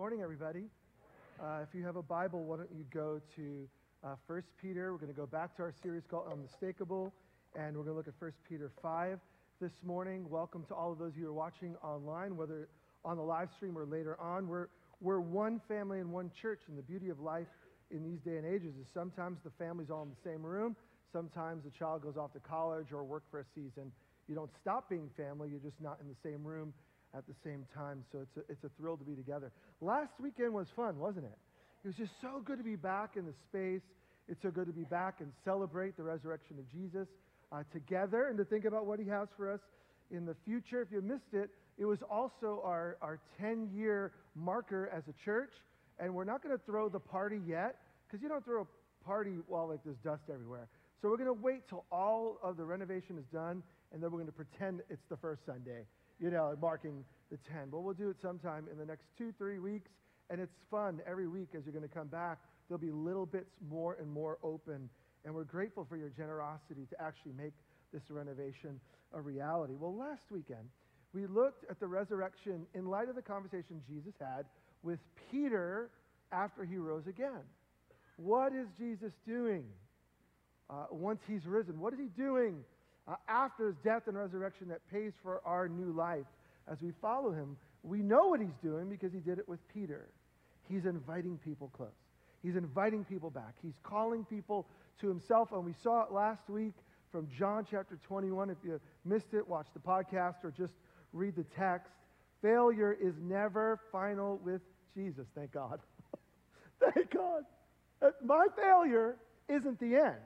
morning, everybody. If you have a Bible, why don't you go to First Peter. We're going to go back to our series called Unmistakable, and we're going to look at First Peter 5 this morning. Welcome to all of those of you who are watching online, whether on the live stream or later on. We're one family and one church, and the beauty of life in these day and ages is sometimes the family's all in the same room, sometimes the child goes off to college or work for a season. You don't stop being family, you're just not in the same room at the same time, so it's a thrill to be together. Last weekend was fun, wasn't it? It was just so good to be back in the space. It's so good to be back and celebrate the resurrection of Jesus together and to think about what he has for us in the future. If you missed it, it was also our 10-year marker as a church, and we're not going to throw the party yet, because you don't throw a party while like there's dust everywhere. So we're going to wait till all of the renovation is done, and then we're going to pretend it's the first Sunday, you know, marking the 10. But we'll do it sometime in the next 2-3 weeks, and it's fun. Every week as you're going to come back, there'll be little bits more and more open, and we're grateful for your generosity to actually make this renovation a reality. Well, last weekend, we looked at the resurrection in light of the conversation Jesus had with Peter after he rose again. What is Jesus doing once he's risen? What is he doing after his death and resurrection that pays for our new life? As we follow him, we know what he's doing because he did it with Peter. He's inviting people close. He's inviting people back. He's calling people to himself, and we saw it last week from John chapter 21. If you missed it, watch the podcast or just read the text. Failure is never final with Jesus, thank God. Thank God. My failure isn't the end.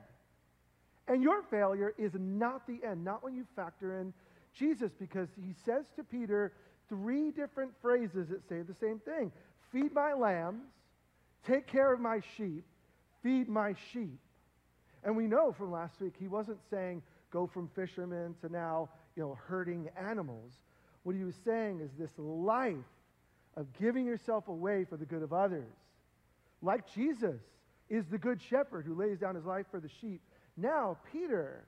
And your failure is not the end, not when you factor in Jesus, because he says to Peter 3 different phrases that say the same thing. Feed my lambs, take care of my sheep, feed my sheep. And we know from last week, he wasn't saying go from fishermen to now, you know, herding animals. What he was saying is this life of giving yourself away for the good of others. Like Jesus is the good shepherd who lays down his life for the sheep. Now, Peter,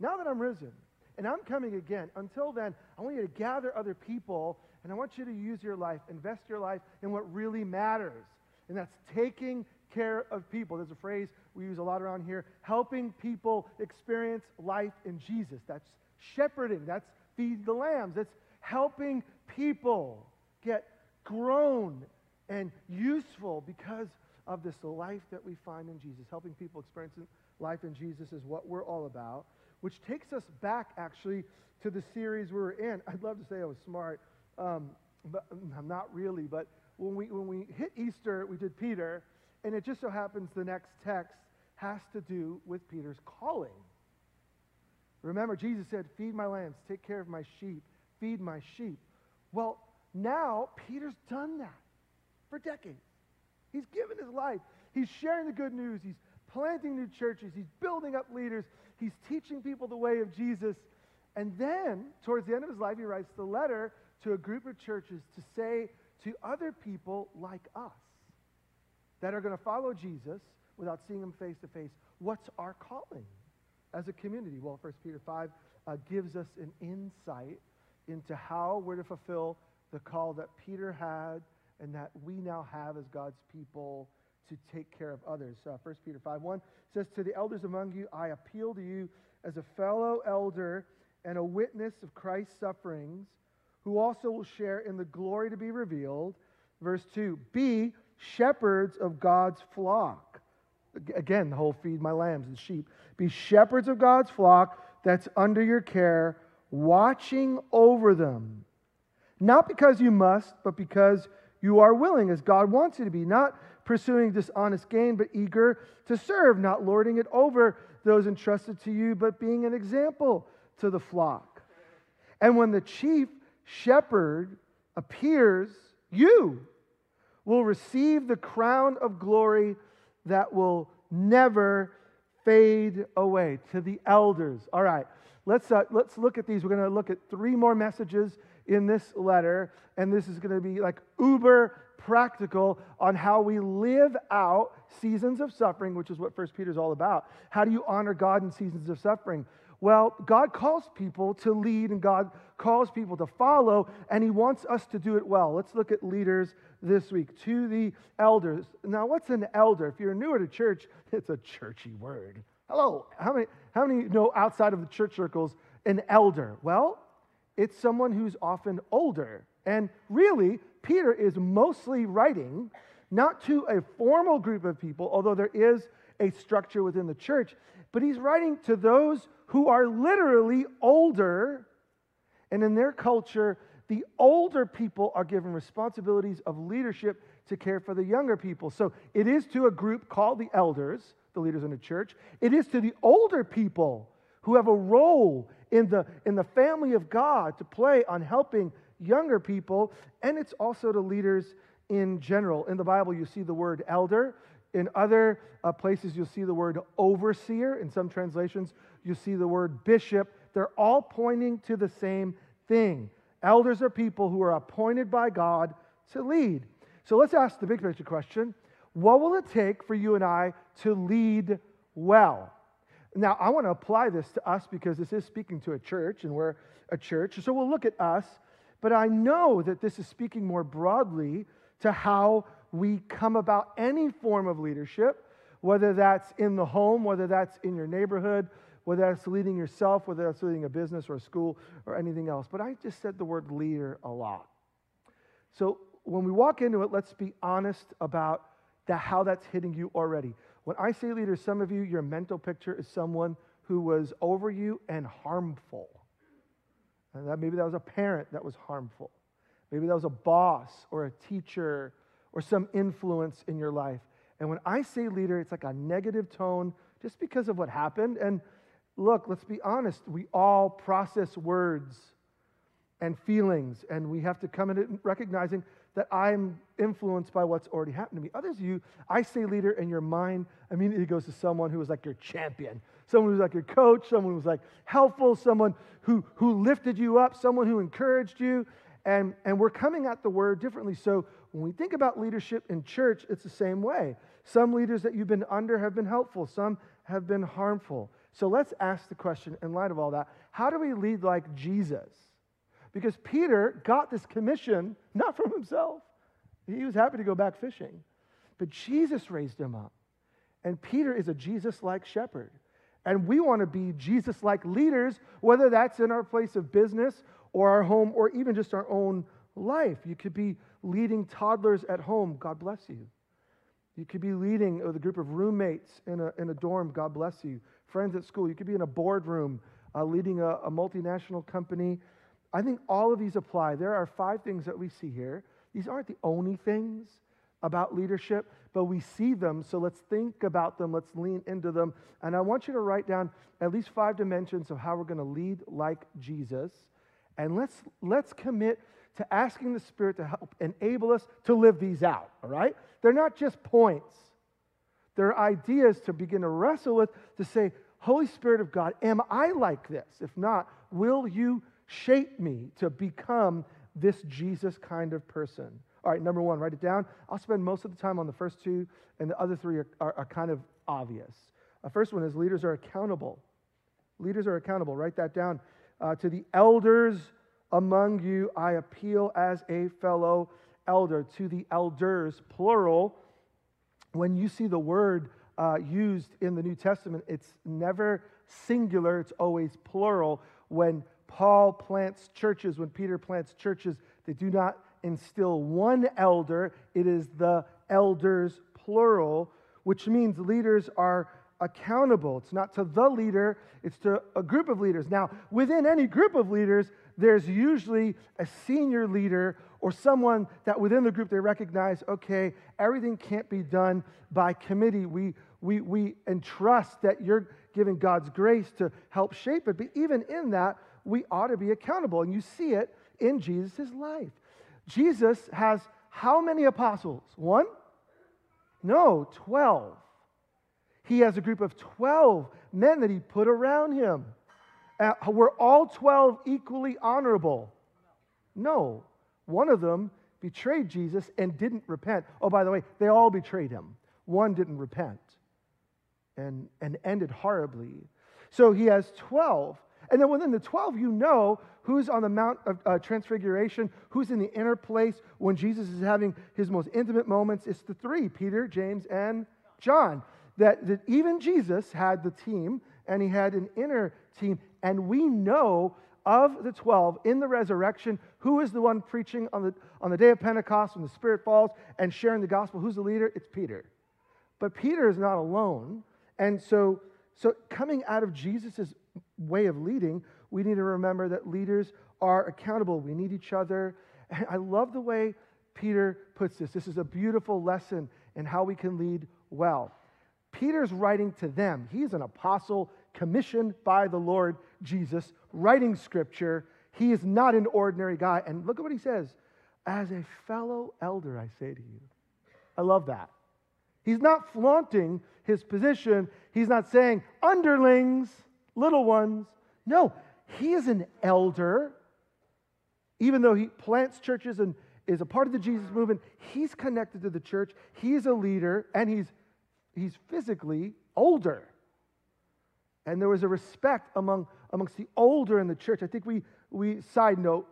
now that I'm risen and I'm coming again, until then, I want you to gather other people, and I want you to use your life, invest your life in what really matters, and that's taking care of people. There's a phrase we use a lot around here, helping people experience life in Jesus. That's shepherding. That's feed the lambs. That's helping people get grown and useful because of this life that we find in Jesus. Helping people experience life in Jesus is what we're all about, which takes us back, actually, to the series we were in. I'd love to say I was smart, but I'm not really, but when we hit Easter, we did Peter, and it just so happens the next text has to do with Peter's calling. Remember, Jesus said, feed my lambs, take care of my sheep, feed my sheep. Well, now Peter's done that for decades. He's given his life. He's sharing the good news. He's planting new churches. He's building up leaders. He's teaching people the way of Jesus. And then, towards the end of his life, he writes the letter to a group of churches to say to other people like us that are going to follow Jesus without seeing him face to face, what's our calling as a community? Well, 1 Peter 5 gives us an insight into how we're to fulfill the call that Peter had and that we now have as God's people to take care of others. 1 Peter 5:1 says, to the elders among you, I appeal to you as a fellow elder and a witness of Christ's sufferings, who also will share in the glory to be revealed. Verse 2, be shepherds of God's flock. Again, the whole feed my lambs and sheep. Be shepherds of God's flock that's under your care, watching over them. Not because you must, but because you are willing, as God wants you to be. Not pursuing dishonest gain, but eager to serve. Not lording it over those entrusted to you, but being an example to the flock. And when the chief shepherd appears, you will receive the crown of glory that will never fade away. To the elders. All right, let's look at these. We're going to look at 3 more messages in this letter, and this is going to be like uber practical on how we live out seasons of suffering, which is what First Peter is all about. How do you honor God in seasons of suffering? Well, God calls people to lead and God calls people to follow, and he wants us to do it well. Let's look at leaders this week. To the elders. Now, what's an elder? If you're newer to church, it's a churchy word. Hello. How many know outside of the church circles an elder? Well, it's someone who's often older. And really, Peter is mostly writing not to a formal group of people, although there is a structure within the church, but he's writing to those who are literally older, and in their culture, the older people are given responsibilities of leadership to care for the younger people. So it is to a group called the elders, the leaders in the church. It is to the older people who have a role in the family of God to play on helping younger people, and it's also to leaders in general. In the Bible, you see the word elder. In other places, you'll see the word overseer. In some translations, you see the word bishop. They're all pointing to the same thing. Elders are people who are appointed by God to lead. So let's ask the big picture question. What will it take for you and I to lead well? Now, I want to apply this to us because this is speaking to a church, and we're a church. So we'll look at us, but I know that this is speaking more broadly to how we come about any form of leadership, whether that's in the home, whether that's in your neighborhood, whether that's leading yourself, whether that's leading a business or a school or anything else. But I just said the word leader a lot. So when we walk into it, let's be honest about how that's hitting you already. When I say leader, some of you, your mental picture is someone who was over you and harmful. And maybe that was a parent that was harmful. Maybe that was a boss or a teacher or some influence in your life. And when I say leader, it's like a negative tone just because of what happened. And look, let's be honest, we all process words and feelings, and we have to come at it recognizing that I'm influenced by what's already happened to me. Others of you, I say leader, and your mind immediately goes to someone who was like your champion, someone who was like your coach, someone who was like helpful, someone who lifted you up, someone who encouraged you. And we're coming at the word differently. So when we think about leadership in church, it's the same way. Some leaders that you've been under have been helpful. Some have been harmful. So let's ask the question in light of all that, how do we lead like Jesus? Because Peter got this commission not from himself. He was happy to go back fishing. But Jesus raised him up. And Peter is a Jesus-like shepherd. And we want to be Jesus-like leaders, whether that's in our place of business or our home or even just our own life. You could be leading toddlers at home. God bless you. You could be leading with a group of roommates in a dorm. God bless you. Friends at school. You could be in a boardroom leading a multinational company. I think all of these apply. There are 5 things that we see here. These aren't the only things about leadership, but we see them, so let's think about them, let's lean into them. And I want you to write down at least 5 dimensions of how we're going to lead like Jesus. And let's commit to asking the Spirit to help enable us to live these out, all right? They're not just points. They're ideas to begin to wrestle with, to say, Holy Spirit of God, am I like this? If not, will you shape me to become this Jesus kind of person? All right, number 1, write it down. I'll spend most of the time on the first 2, and the other 3 are kind of obvious. The first one is leaders are accountable. Leaders are accountable. Write that down. To the elders among you, I appeal as a fellow elder. To the elders, plural. When you see the word used in the New Testament, it's never singular. It's always plural. When Paul plants churches, when Peter plants churches, they do not instill one elder. It is the elders, plural, which means leaders are accountable. It's not to the leader, it's to a group of leaders. Now, within any group of leaders, there's usually a senior leader or someone that within the group they recognize, okay, everything can't be done by committee. We entrust that you're giving God's grace to help shape it. But even in that, we ought to be accountable. And you see it in Jesus' life. Jesus has how many apostles? 1? No, 12. He has a group of 12 men that he put around him. Were all 12 equally honorable? No. One of them betrayed Jesus and didn't repent. Oh, by the way, they all betrayed him. One didn't repent and ended horribly. So he has 12. And then within the 12, you know who's on the Mount of Transfiguration, who's in the inner place when Jesus is having his most intimate moments. It's the three, Peter, James, and John. That even Jesus had the team, and he had an inner team. And we know of the 12 in the resurrection, who is the one preaching on the day of Pentecost when the Spirit falls and sharing the gospel? Who's the leader? It's Peter. But Peter is not alone. And so coming out of Jesus' way of leading, we need to remember that leaders are accountable. We need each other. And I love the way Peter puts this. This is a beautiful lesson in how we can lead well. Peter's writing to them. He's an apostle commissioned by the Lord Jesus, writing Scripture. He is not an ordinary guy. And look at what he says. As a fellow elder, I say to you. I love that. He's not flaunting his position. He's not saying, underlings, little ones. No, he is an elder. Even though he plants churches and is a part of the Jesus movement, he's connected to the church. He's a leader, and he's physically older. And there was a respect amongst the older in the church. I think we side note,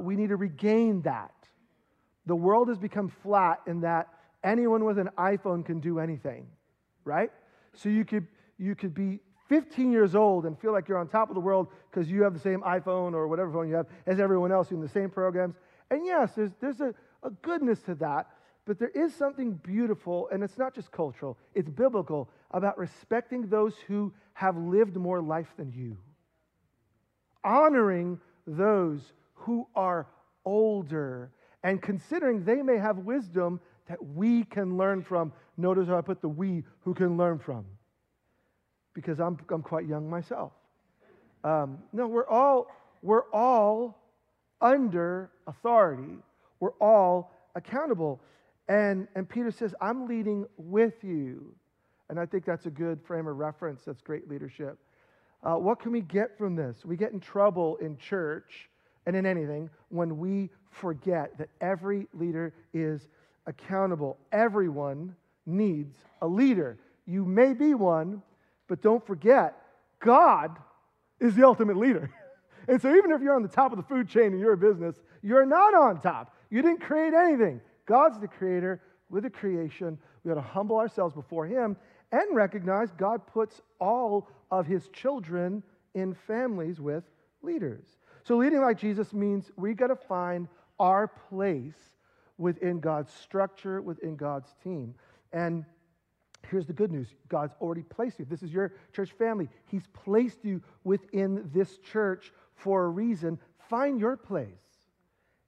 we need to regain that. The world has become flat in that anyone with an iPhone can do anything, right? So you could be 15 years old and feel like you're on top of the world because you have the same iPhone or whatever phone you have as everyone else in the same programs. And yes, there's a goodness to that, but there is something beautiful, and it's not just cultural, it's biblical, about respecting those who have lived more life than you. Honoring those who are older and considering they may have wisdom that we can learn from. Notice how I put the we who can learn from. Because I'm quite young myself. No, we're all under authority. We're all accountable. And Peter says, I'm leading with you. And I think that's a good frame of reference. That's great leadership. What can we get from this? We get in trouble in church and in anything when we forget that every leader is accountable. Everyone needs a leader. You may be one, but don't forget, God is the ultimate leader. And so even if you're on the top of the food chain in your business, you're not on top. You didn't create anything. God's the creator with the creation. We ought to humble ourselves before him and recognize God puts all of his children in families with leaders. So leading like Jesus means we got to find our place within God's structure, within God's team. And here's the good news. God's already placed you. This is your church family. He's placed you within this church for a reason. Find your place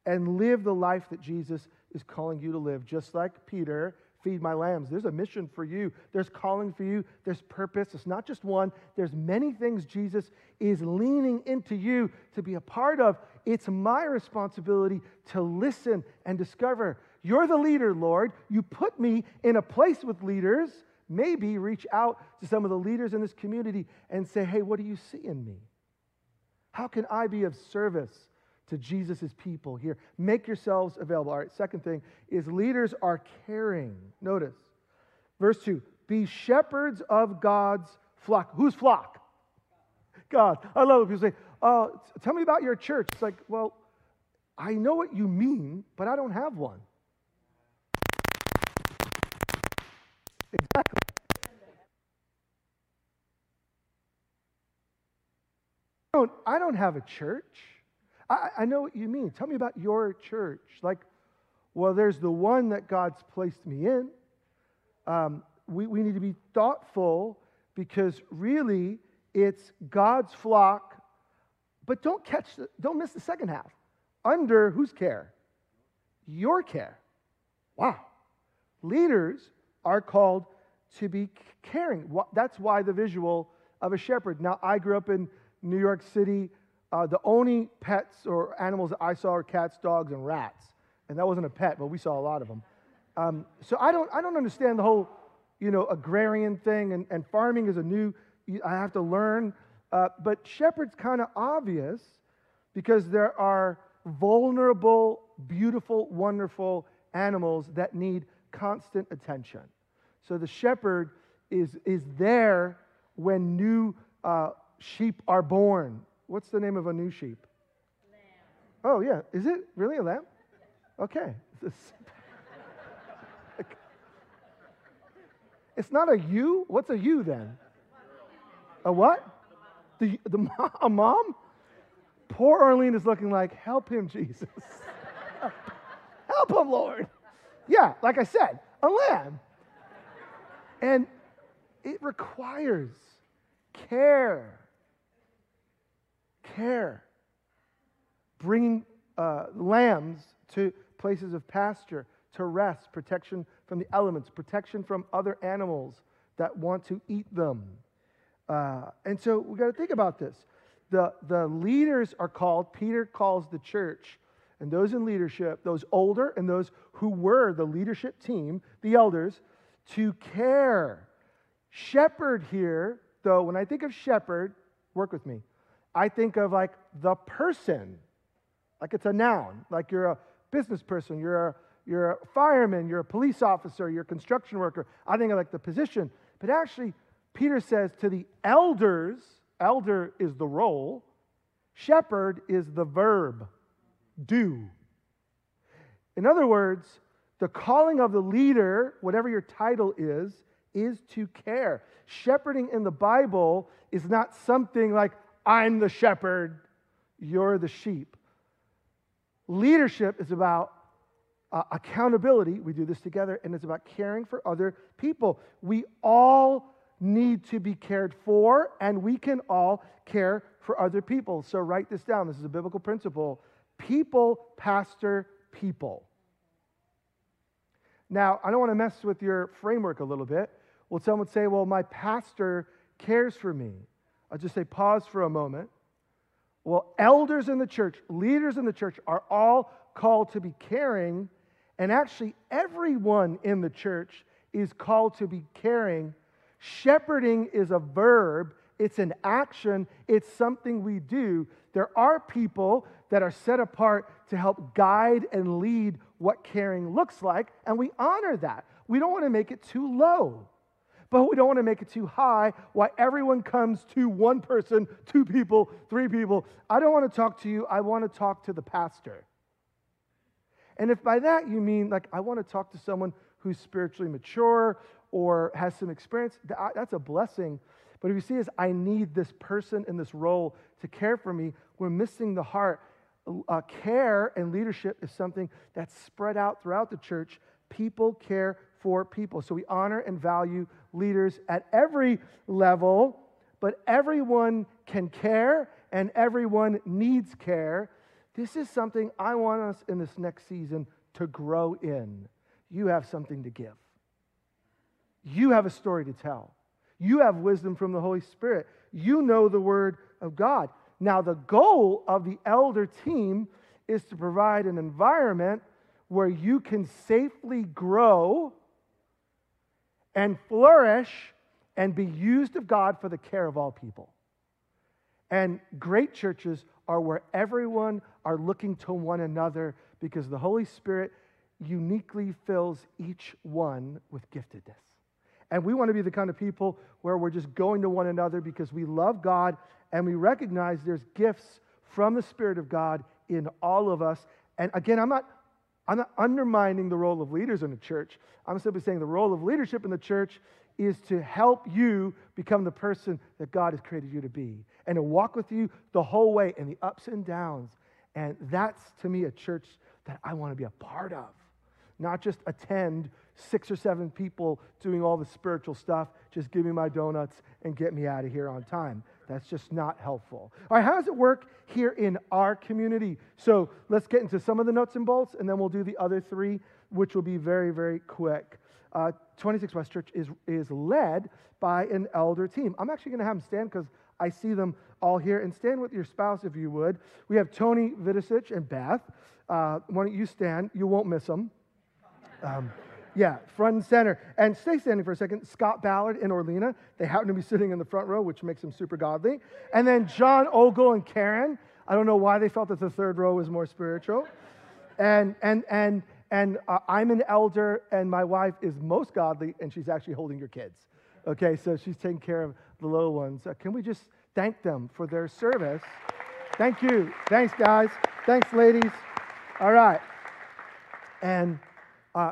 and live the life that Jesus is calling you to live. Just like Peter, feed my lambs. There's a mission for you. There's calling for you. There's purpose. It's not just one. There's many things Jesus is leaning into you to be a part of. It's my responsibility to listen and discover. You're the leader, Lord. You put me in a place with leaders. Maybe reach out to some of the leaders in this community and say, hey, what do you see in me? How can I be of service to Jesus' people here? Make yourselves available. All right, second thing is leaders are caring. Notice, verse 2, be shepherds of God's flock. Whose flock? God. I love when people say, oh, tell me about your church. It's like, well, I know what you mean, but I don't have one. Exactly. I don't have a church. I know what you mean. Tell me about your church. Like, well, there's the one that God's placed me in. We need to be thoughtful because really it's God's flock. But don't miss the second half. Under whose care? Your care. Wow. Leaders are called to be caring. That's why the visual of a shepherd. Now, I grew up in New York City. The only pets or animals that I saw were cats, dogs, and rats. And that wasn't a pet, but we saw a lot of them. So I don't understand the whole, agrarian thing. And farming is I have to learn. But shepherd's kind of obvious because there are vulnerable, beautiful, wonderful animals that need constant attention. So the shepherd is there when new sheep are born. What's the name of a new sheep? Lamb. Oh, yeah. Is it really a lamb? Okay. It's not a you. What's a you then? A what? A mom? Poor Orlina is looking like, help him, Jesus. Help him, Lord. Yeah, like I said, a lamb. And it requires care. Care. Bringing lambs to places of pasture, to rest, protection from the elements, protection from other animals that want to eat them. And so we got to think about this. The leaders are called, Peter calls the church, and those in leadership, those older and those who were the leadership team, the elders, to care. Shepherd here, though, when I think of shepherd, work with me, I think of like the person, like it's a noun, like you're a business person, you're a fireman, you're a police officer, you're a construction worker. I think of like the position. But actually, Peter says to the elders, elder is the role, shepherd is the verb, do. In other words, the calling of the leader, whatever your title is to care. Shepherding in the Bible is not something like, I'm the shepherd, you're the sheep. Leadership is about accountability. We do this together, and it's about caring for other people. We all need to be cared for, and we can all care for other people. So write this down. This is a biblical principle. People pastor people. Now, I don't want to mess with your framework a little bit. Well, someone say, well, my pastor cares for me. I'll just say pause for a moment. Well, elders in the church, leaders in the church are all called to be caring, and actually everyone in the church is called to be caring. Shepherding is a verb. It's an action. It's something we do. There are people that are set apart to help guide and lead what caring looks like, and we honor that. We don't want to make it too low, but we don't want to make it too high. Why everyone comes to one person, two people, three people. I don't want to talk to you. I want to talk to the pastor. And if by that you mean, like, I want to talk to someone who's spiritually mature or has some experience, that's a blessing. But if you see this, I need this person in this role to care for me, we're missing the heart. Care and leadership is something that's spread out throughout the church. People care for people. So we honor and value leaders at every level, but everyone can care and everyone needs care. This is something I want us in this next season to grow in. You have something to give. You have a story to tell. You have wisdom from the Holy Spirit. You know the Word of God. Now, the goal of the elder team is to provide an environment where you can safely grow and flourish and be used of God for the care of all people. And great churches are where everyone are looking to one another because the Holy Spirit uniquely fills each one with giftedness. And we want to be the kind of people where we're just going to one another because we love God and we recognize there's gifts from the Spirit of God in all of us. And again, I'm not undermining the role of leaders in the church. I'm simply saying the role of leadership in the church is to help you become the person that God has created you to be and to walk with you the whole way in the ups and downs. And that's, to me, a church that I want to be a part of, not just attend 6 or 7 people doing all the spiritual stuff, just give me my donuts and get me out of here on time. That's just not helpful. All right, how does it work here in our community? So let's get into some of the nuts and bolts, and then we'll do the other 3, which will be very, very quick. 26 West Church is led by an elder team. I'm actually going to have them stand because I see them all here. And stand with your spouse if you would. We have Tony Vitisich and Beth. Why don't you stand? You won't miss them. Yeah, front and center. And stay standing for a second. Scott Ballard and Orlina. They happen to be sitting in the front row, which makes them super godly. And then John Ogle and Karen. I don't know why they felt that the third row was more spiritual. And I'm an elder, and my wife is most godly, and she's actually holding your kids. Okay, so she's taking care of the little ones. Can we just thank them for their service. Thank you. Thanks, guys. Thanks, ladies. All right. And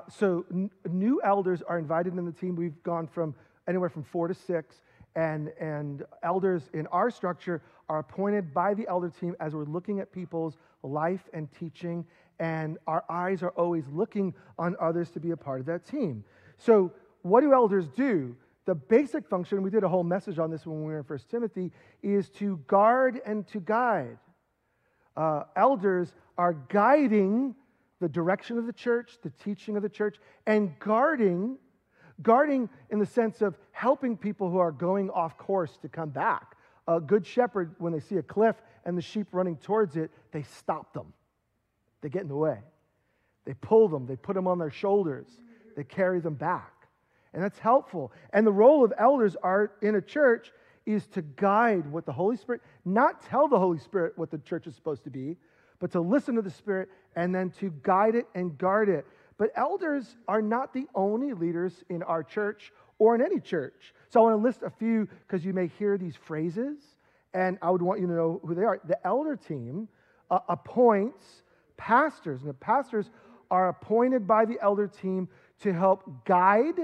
so new elders are invited in the team. We've gone from anywhere from 4 to 6. And elders in our structure are appointed by the elder team as we're looking at people's life and teaching, and our eyes are always looking on others to be a part of that team. So what do elders do? The basic function, we did a whole message on this when we were in 1 Timothy, is to guard and to guide. Elders are guiding the direction of the church, the teaching of the church, and guarding. Guarding in the sense of helping people who are going off course to come back. A good shepherd, when they see a cliff and the sheep running towards it, they stop them. They get in the way. They pull them. They put them on their shoulders. They carry them back. And that's helpful. And the role of elders are in a church is to guide what the Holy Spirit, not tell the Holy Spirit what the church is supposed to be, but to listen to the Spirit and then to guide it and guard it. But elders are not the only leaders in our church or in any church. So I want to list a few because you may hear these phrases, and I would want you to know who they are. The elder team appoints pastors, and the pastors are appointed by the elder team to help guide,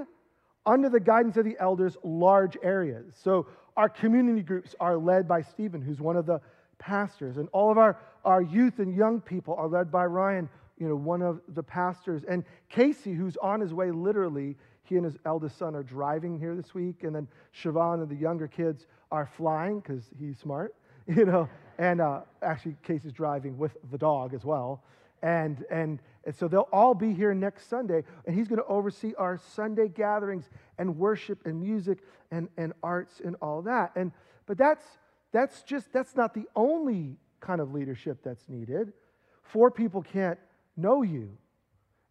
under the guidance of the elders, large areas. So our community groups are led by Stephen, who's one of the pastors, and all of our youth and young people are led by Ryan, one of the pastors. And Casey, who's on his way literally, he and his eldest son are driving here this week. And then Siobhan and the younger kids are flying because he's smart, And actually, Casey's driving with the dog as well. And so they'll all be here next Sunday. And he's going to oversee our Sunday gatherings and worship and music and arts and all that. But that's not the only kind of leadership that's needed. 4 people can't know you.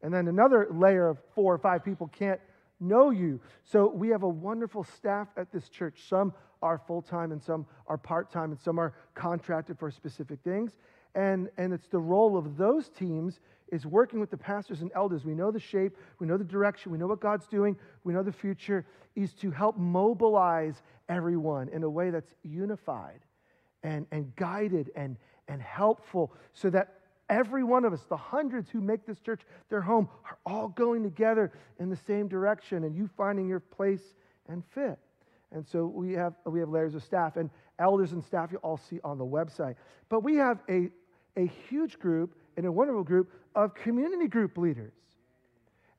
And then another layer of 4 or 5 people can't know you. So we have a wonderful staff at this church. Some are full-time and some are part-time and some are contracted for specific things. And it's the role of those teams is working with the pastors and elders. We know the shape, we know the direction, we know what God's doing, we know the future, is to help mobilize everyone in a way that's unified and guided and helpful so that every one of us, the hundreds who make this church their home, are all going together in the same direction, and you finding your place and fit. And so we have layers of staff, and elders and staff you all see on the website. But we have a huge group and a wonderful group of community group leaders.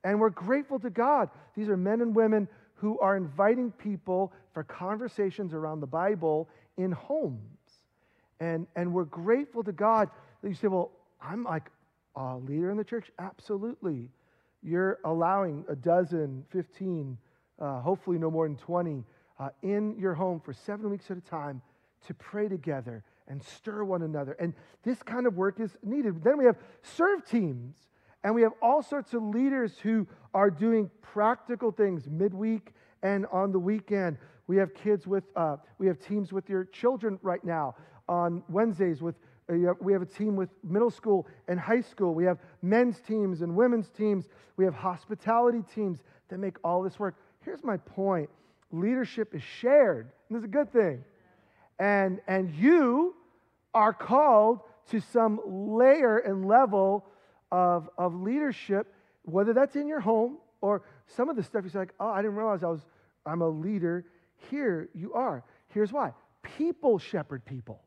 And we're grateful to God. These are men and women who are inviting people for conversations around the Bible in homes. And we're grateful to God that you say, well, I'm like a leader in the church? Absolutely. You're allowing 12, 15, hopefully no more than 20, in your home for 7 weeks at a time to pray together and stir one another. And this kind of work is needed. Then we have serve teams, and we have all sorts of leaders who are doing practical things midweek and on the weekend. We have we have teams with your children right now on Wednesdays with. We have a team with middle school and high school. We have men's teams and women's teams. We have hospitality teams that make all this work. Here's my point. Leadership is shared. And this is a good thing. And you are called to some layer and level of leadership, whether that's in your home or some of the stuff you're like, oh, I didn't realize I'm a leader. Here you are. Here's why. People shepherd people.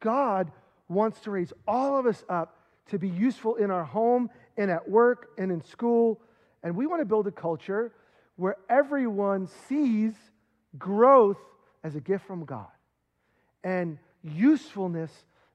God wants to raise all of us up to be useful in our home and at work and in school. And we want to build a culture where everyone sees growth as a gift from God and usefulness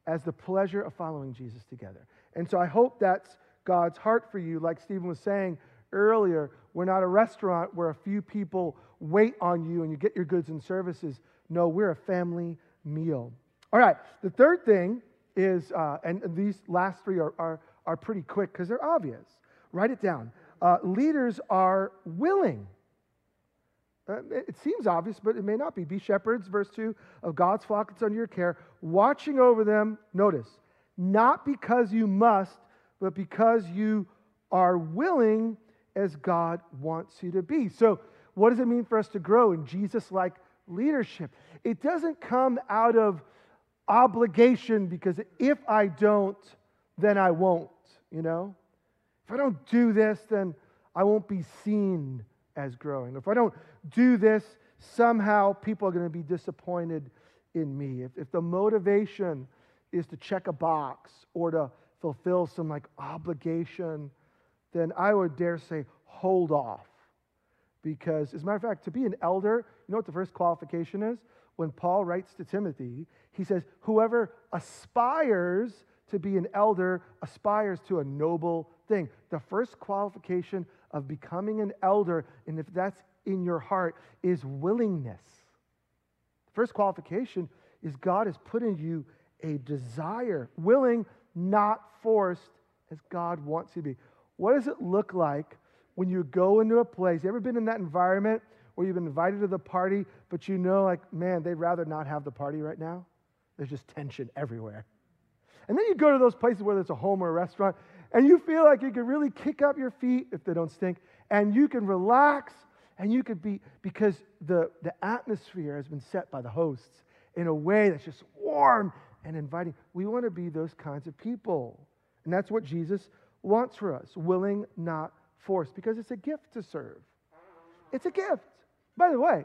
as the pleasure of following Jesus together. And so I hope that's God's heart for you. Like Stephen was saying earlier, we're not a restaurant where a few people wait on you and you get your goods and services. No, we're a family meal. All right, the third thing is, and these last three are pretty quick because they're obvious. Write it down. Leaders are willing. It seems obvious, but it may not be. Be shepherds, verse 2, of God's flock that's under your care, watching over them, notice, not because you must, but because you are willing as God wants you to be. So what does it mean for us to grow in Jesus-like leadership. It doesn't come out of obligation, because if I don't, then I won't, you know? If I don't do this, then I won't be seen as growing. If I don't do this, somehow people are going to be disappointed in me. If the motivation is to check a box or to fulfill some obligation, then I would dare say hold off. Because, as a matter of fact, to be an elder, you know what the first qualification is? When Paul writes to Timothy, he says, whoever aspires to be an elder aspires to a noble thing. The first qualification of becoming an elder, and if that's in your heart, is willingness. The first qualification is God has put in you a desire, willing, not forced, as God wants you to be. What does it look like when you go into a place? You ever been in that environment where you've been invited to the party, but you know, man, they'd rather not have the party right now? There's just tension everywhere. And then you go to those places, whether it's a home or a restaurant, and you feel like you can really kick up your feet if they don't stink, and you can relax, and you could be, because the atmosphere has been set by the hosts in a way that's just warm and inviting. We want to be those kinds of people. And that's what Jesus wants for us, willing, not forced, because it's a gift to serve. It's a gift. By the way,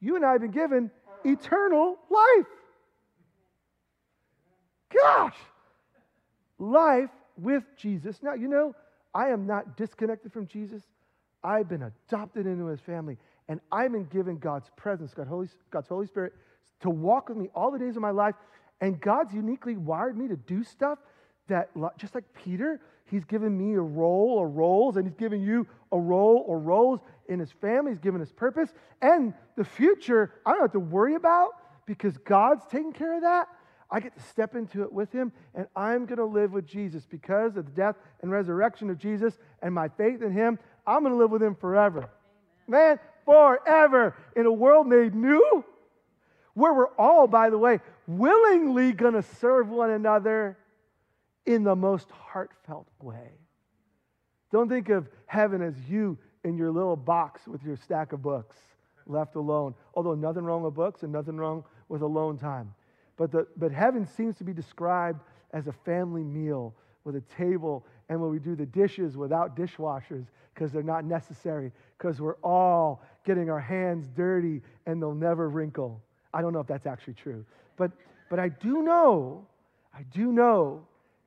you and I have been given eternal life. Gosh! Life with Jesus. Now, you know, I am not disconnected from Jesus. I've been adopted into his family, and I've been given God's presence, God's Holy Spirit, to walk with me all the days of my life. And God's uniquely wired me to do stuff that, just like Peter, he's given me a role or roles, and he's given you a role or roles in his family. He's given us purpose. And the future, I don't have to worry about, because God's taking care of that. I get to step into it with him, and I'm going to live with Jesus because of the death and resurrection of Jesus and my faith in him. I'm going to live with him forever. Amen. Man, forever, in a world made new, where we're all, by the way, willingly going to serve one another in the most heartfelt way. Don't think of heaven as you in your little box with your stack of books left alone, although nothing wrong with books and nothing wrong with alone time. But heaven seems to be described as a family meal with a table, and when we do the dishes without dishwashers because they're not necessary, because we're all getting our hands dirty and they'll never wrinkle. I don't know if that's actually true. But I do know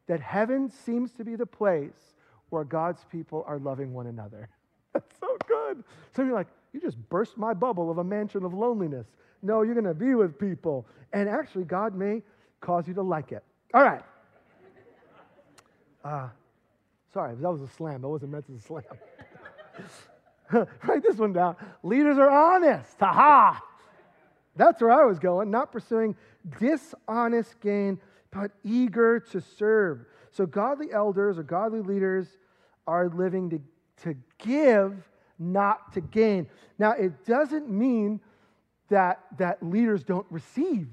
that heaven seems to be the place where God's people are loving one another. That's so good. So you're like, you just burst my bubble of a mansion of loneliness. No, you're going to be with people. And actually, God may cause you to like it. All right. Sorry, that was a slam. That wasn't meant as a slam. Write this one down. Leaders are honest. Ha-ha. That's where I was going. Not pursuing dishonest gain, but eager to serve. So godly elders or godly leaders are living to give, not to gain. Now, it doesn't mean that leaders don't receive.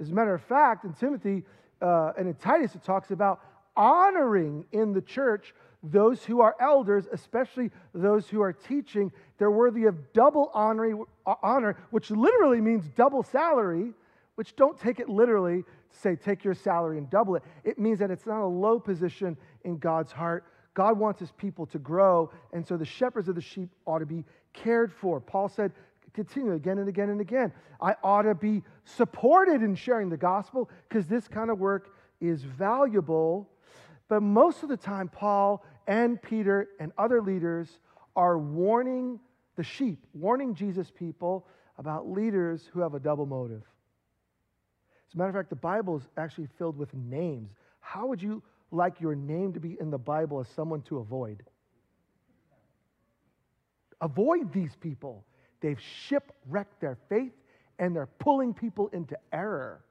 As a matter of fact, in Timothy and in Titus, it talks about honoring in the church those who are elders, especially those who are teaching. They're worthy of double honor, which literally means double salary, which don't take it literally, say take your salary and double it. It means that it's not a low position in God's heart. God wants his people to grow, and so the shepherds of the sheep ought to be cared for. Paul said, continue again and again and again, I ought to be supported in sharing the gospel because this kind of work is valuable. But most of the time, Paul and Peter and other leaders are warning the sheep, warning Jesus' people about leaders who have a double motive. As a matter of fact, the Bible is actually filled with names. How would you like your name to be in the Bible as someone to avoid? Avoid these people. They've shipwrecked their faith, and they're pulling people into error.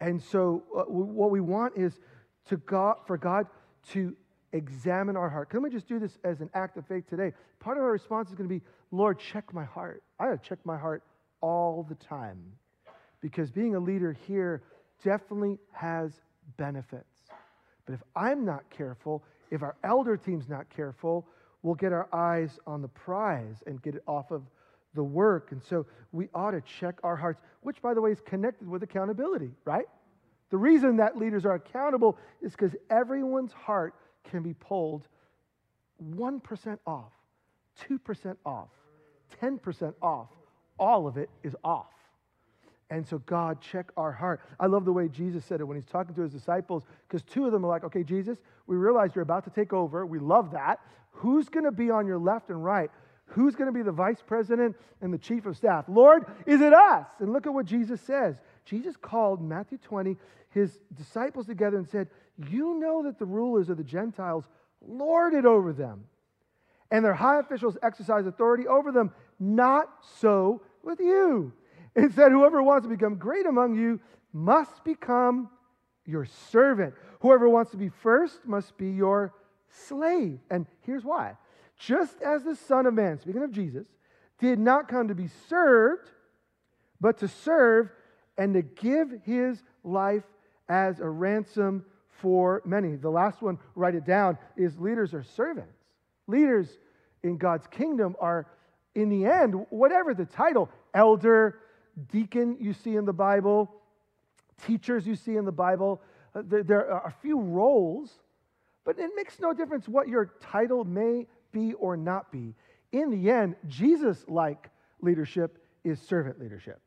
And so what we want is for God to examine our heart. Can we just do this as an act of faith today? Part of our response is going to be, Lord, check my heart. I got to check my heart all the time, because being a leader here definitely has benefits. But if I'm not careful, if our elder team's not careful, we'll get our eyes on the prize and get it off of the work. And so we ought to check our hearts, which, by the way, is connected with accountability, right? The reason that leaders are accountable is because everyone's heart can be pulled 1% off, 2% off, 10% off. All of it is off. And so, God, check our heart. I love the way Jesus said it when he's talking to his disciples, because two of them are like, okay, Jesus, we realize you're about to take over. We love that. Who's going to be on your left and right? Who's going to be the vice president and the chief of staff? Lord, is it us? And look at what Jesus says. Jesus called Matthew 20, his disciples together and said, you know that the rulers of the Gentiles lord it over them, and their high officials exercise authority over them. Not so with you. Instead, whoever wants to become great among you must become your servant. Whoever wants to be first must be your slave. And here's why. Just as the Son of Man, speaking of Jesus, did not come to be served, but to serve and to give his life as a ransom for many. The last one, write it down, is leaders are servants. Leaders in God's kingdom are, in the end, whatever the title, elder, deacon you see in the Bible, teachers you see in the Bible. There are a few roles, but it makes no difference what your title may be or not be. In the end, Jesus-like leadership is servant leadership,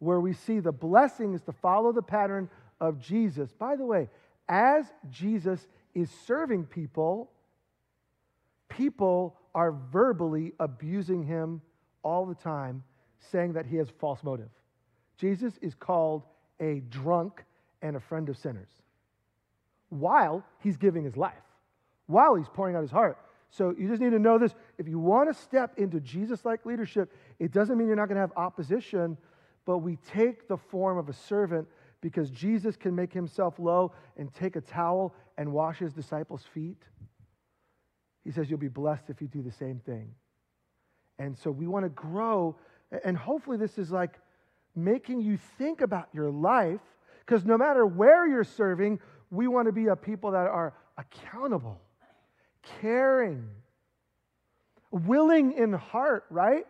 where we see the blessings to follow the pattern of Jesus. By the way, as Jesus is serving people, people are verbally abusing him all the time, saying that he has false motive. Jesus is called a drunk and a friend of sinners while he's giving his life, while he's pouring out his heart. So you just need to know this. If you want to step into Jesus-like leadership, it doesn't mean you're not going to have opposition, but we take the form of a servant because Jesus can make himself low and take a towel and wash his disciples' feet. He says you'll be blessed if you do the same thing. And so we want to grow. And hopefully this is like making you think about your life, because no matter where you're serving, we want to be a people that are accountable, caring, willing in heart, right?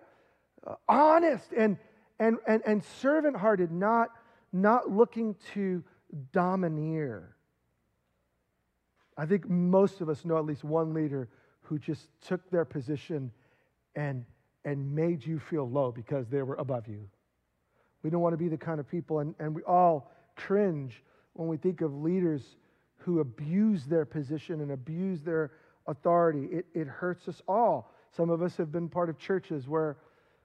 Honest and servant-hearted, not looking to domineer. I think most of us know at least one leader who just took their position and made you feel low because they were above you. We don't want to be the kind of people, and we all cringe when we think of leaders who abuse their position and abuse their authority. It hurts us all. Some of us have been part of churches where,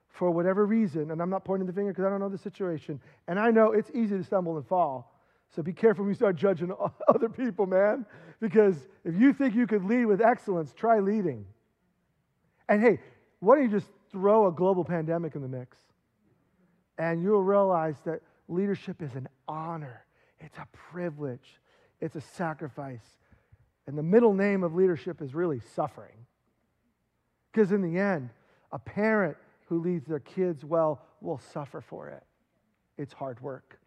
for whatever reason, and I'm not pointing the finger because I don't know the situation, and I know it's easy to stumble and fall, so be careful when you start judging other people, man, because if you think you could lead with excellence, try leading. And hey, why don't you just throw a global pandemic in the mix, and you'll realize that leadership is an honor. It's a privilege. It's a sacrifice. And the middle name of leadership is really suffering. Because in the end, a parent who leads their kids well will suffer for it. It's hard work.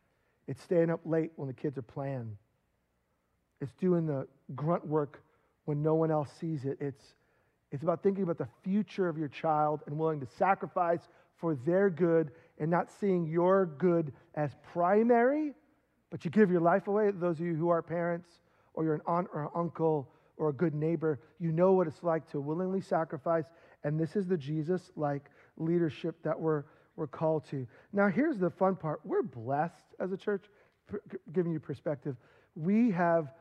It's staying up late when the kids are playing. It's doing the grunt work when no one else sees it. It's about thinking about the future of your child and willing to sacrifice for their good and not seeing your good as primary, but you give your life away. Those of you who are parents, or you're an aunt or an uncle or a good neighbor, you know what it's like to willingly sacrifice, and this is the Jesus-like leadership that we're called to. Now, here's the fun part. We're blessed as a church, giving you perspective. We have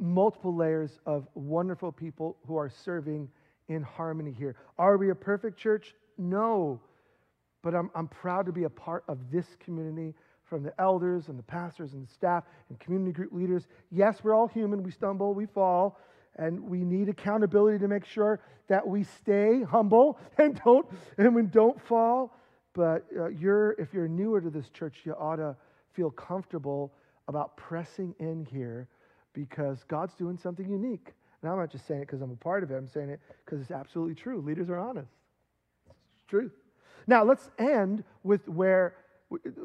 multiple layers of wonderful people who are serving in harmony here. Are we a perfect church? No. But I'm proud to be a part of this community, from the elders and the pastors and the staff and community group leaders. Yes, we're all human. We stumble, we fall, and we need accountability to make sure that we stay humble and don't fall. But if you're newer to this church, you ought to feel comfortable about pressing in here, because God's doing something unique. And I'm not just saying it because I'm a part of it. I'm saying it because it's absolutely true. Leaders are honest. It's true. Now, let's end with where,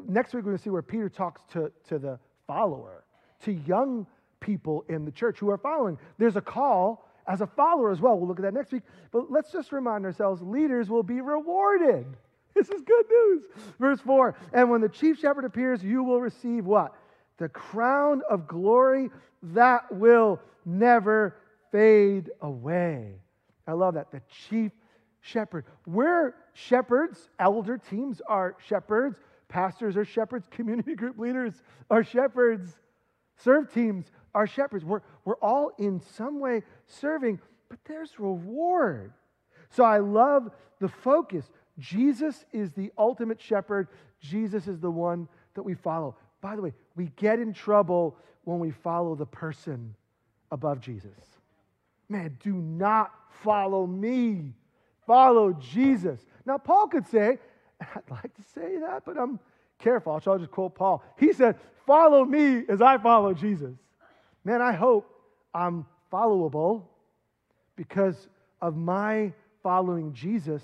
next week we're going to see where Peter talks to the follower, to young people in the church who are following. There's a call as a follower as well. We'll look at that next week. But let's just remind ourselves, leaders will be rewarded. This is good news. Verse 4, and when the chief shepherd appears, you will receive what? The crown of glory that will never fade away. I love that. The chief shepherd. We're shepherds. Elder teams are shepherds. Pastors are shepherds. Community group leaders are shepherds. Serve teams are shepherds. We're all in some way serving, but there's reward. So I love the focus. Jesus is the ultimate shepherd. Jesus is the one that we follow. By the way, we get in trouble when we follow the person above Jesus. Man, do not follow me. Follow Jesus. Now, Paul could say, and I'd like to say that, but I'm careful. So I'll just quote Paul. He said, follow me as I follow Jesus. Man, I hope I'm followable because of my following Jesus.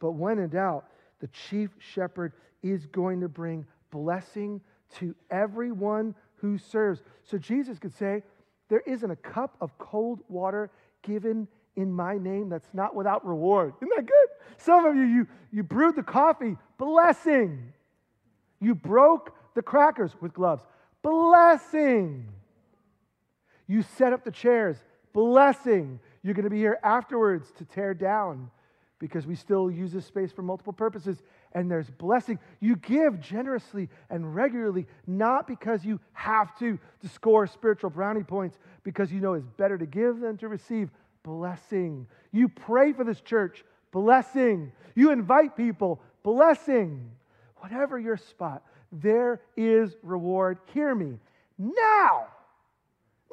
But when in doubt, the chief shepherd is going to bring blessing to everyone who serves. So Jesus could say, there isn't a cup of cold water given in my name that's not without reward. Isn't that good? Some of you, you brewed the coffee, blessing. You broke the crackers with gloves, blessing. You set up the chairs, blessing. You're going to be here afterwards to tear down because we still use this space for multiple purposes, and there's blessing. You give generously and regularly, not because you have to score spiritual brownie points, because you know it's better to give than to receive, blessing. You pray for this church, blessing. You invite people, blessing. Whatever your spot, there is reward. Hear me. Now,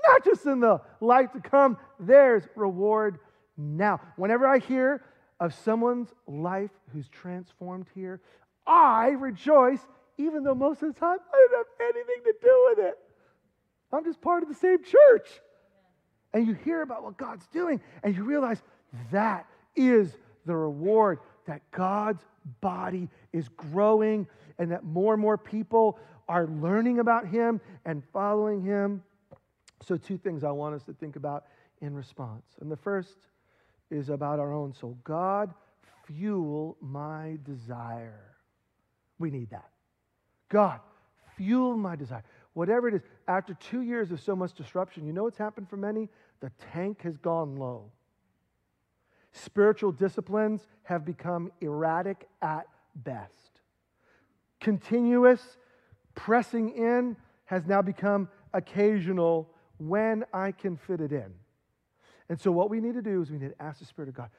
not just in the life to come, there's reward now. Whenever I hear of someone's life who's transformed here, I rejoice, even though most of the time I didn't have anything to do with it. I'm just part of the same church. And you hear about what God's doing, and you realize that is the reward, that God's body is growing, and that more and more people are learning about Him and following Him. So two things I want us to think about in response. And the first is about our own soul. God, fuel my desire. We need that. God, fuel my desire. Whatever it is, after 2 years of so much disruption, you know what's happened for many? The tank has gone low. Spiritual disciplines have become erratic at best. Continuous pressing in has now become occasional when I can fit it in. And so what we need to do is we need to ask the Spirit of God,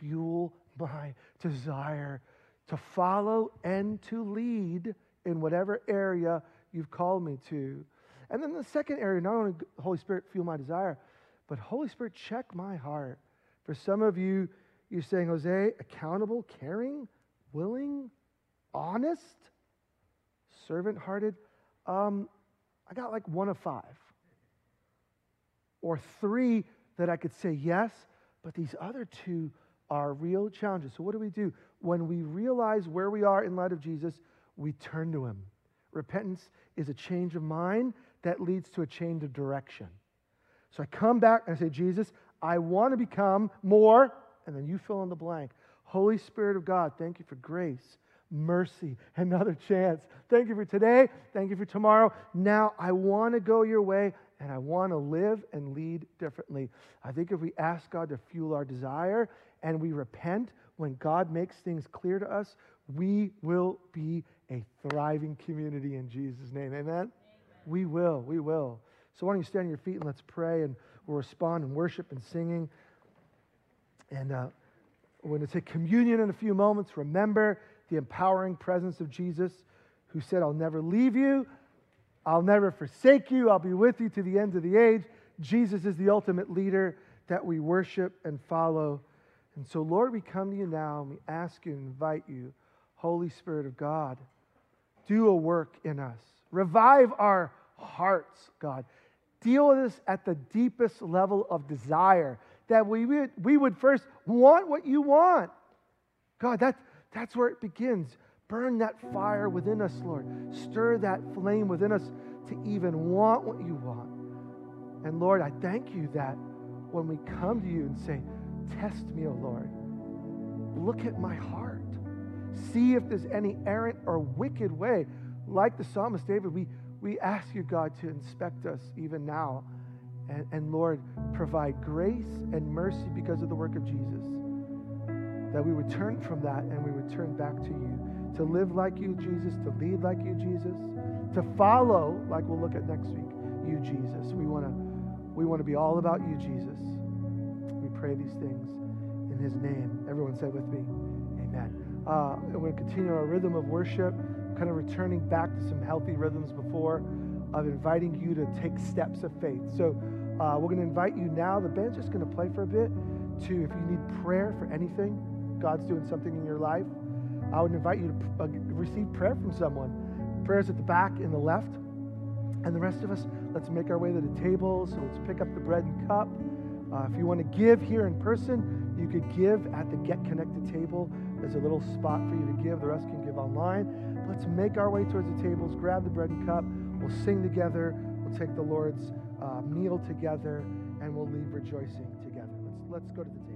fuel my desire to follow and to lead in whatever area you've called me to. And then the second area, not only Holy Spirit, fuel my desire, but Holy Spirit, check my heart. For some of you, you're saying, Jose, accountable, caring, willing, honest, servant-hearted. I got like 1 of 5. Or 3 that I could say yes, but these other 2 are real challenges. So what do we do? When we realize where we are in light of Jesus, we turn to Him. Repentance is a change of mind that leads to a change of direction. So I come back and I say, Jesus, I want to become more, and then you fill in the blank. Holy Spirit of God, thank you for grace, mercy, another chance. Thank you for today. Thank you for tomorrow. Now I want to go your way, and I want to live and lead differently. I think if we ask God to fuel our desire and we repent when God makes things clear to us, we will be a thriving community in Jesus' name. Amen? Amen. We will. So why don't you stand on your feet and let's pray, and we'll respond in worship and singing. And we're going to take communion in a few moments. Remember the empowering presence of Jesus who said, I'll never leave you. I'll never forsake you. I'll be with you to the end of the age. Jesus is the ultimate leader that we worship and follow. And so, Lord, we come to you now and we ask you and invite you, Holy Spirit of God, do a work in us. Revive our hearts, God. Deal with us at the deepest level of desire, that we would first want what you want. God, that's where it begins. Burn that fire within us, Lord. Stir that flame within us to even want what you want. And Lord, I thank you that when we come to you and say, test me, O Lord, look at my heart. See if there's any errant or wicked way. Like the psalmist David, we ask you, God, to inspect us even now. And Lord, provide grace and mercy because of the work of Jesus. That we would turn from that and we would turn back to you. To live like you, Jesus. To lead like you, Jesus. To follow, like we'll look at next week, you, Jesus. We want to be all about you, Jesus. We pray these things in his name. Everyone said with me, amen. And we're going to continue our rhythm of worship, kind of returning back to some healthy rhythms before, of inviting you to take steps of faith. So we're going to invite you now. The band's just going to play for a bit. To, if you need prayer for anything, God's doing something in your life, I would invite you to receive prayer from someone. Prayer's at the back in the left. And the rest of us, let's make our way to the table. So let's pick up the bread and cup. If you want to give here in person, you could give at the Get Connected table. There's a little spot for you to give. The rest can give online. Let's make our way towards the tables, grab the bread and cup. We'll sing together. We'll take the Lord's meal together, and we'll leave rejoicing together. Let's go to the table.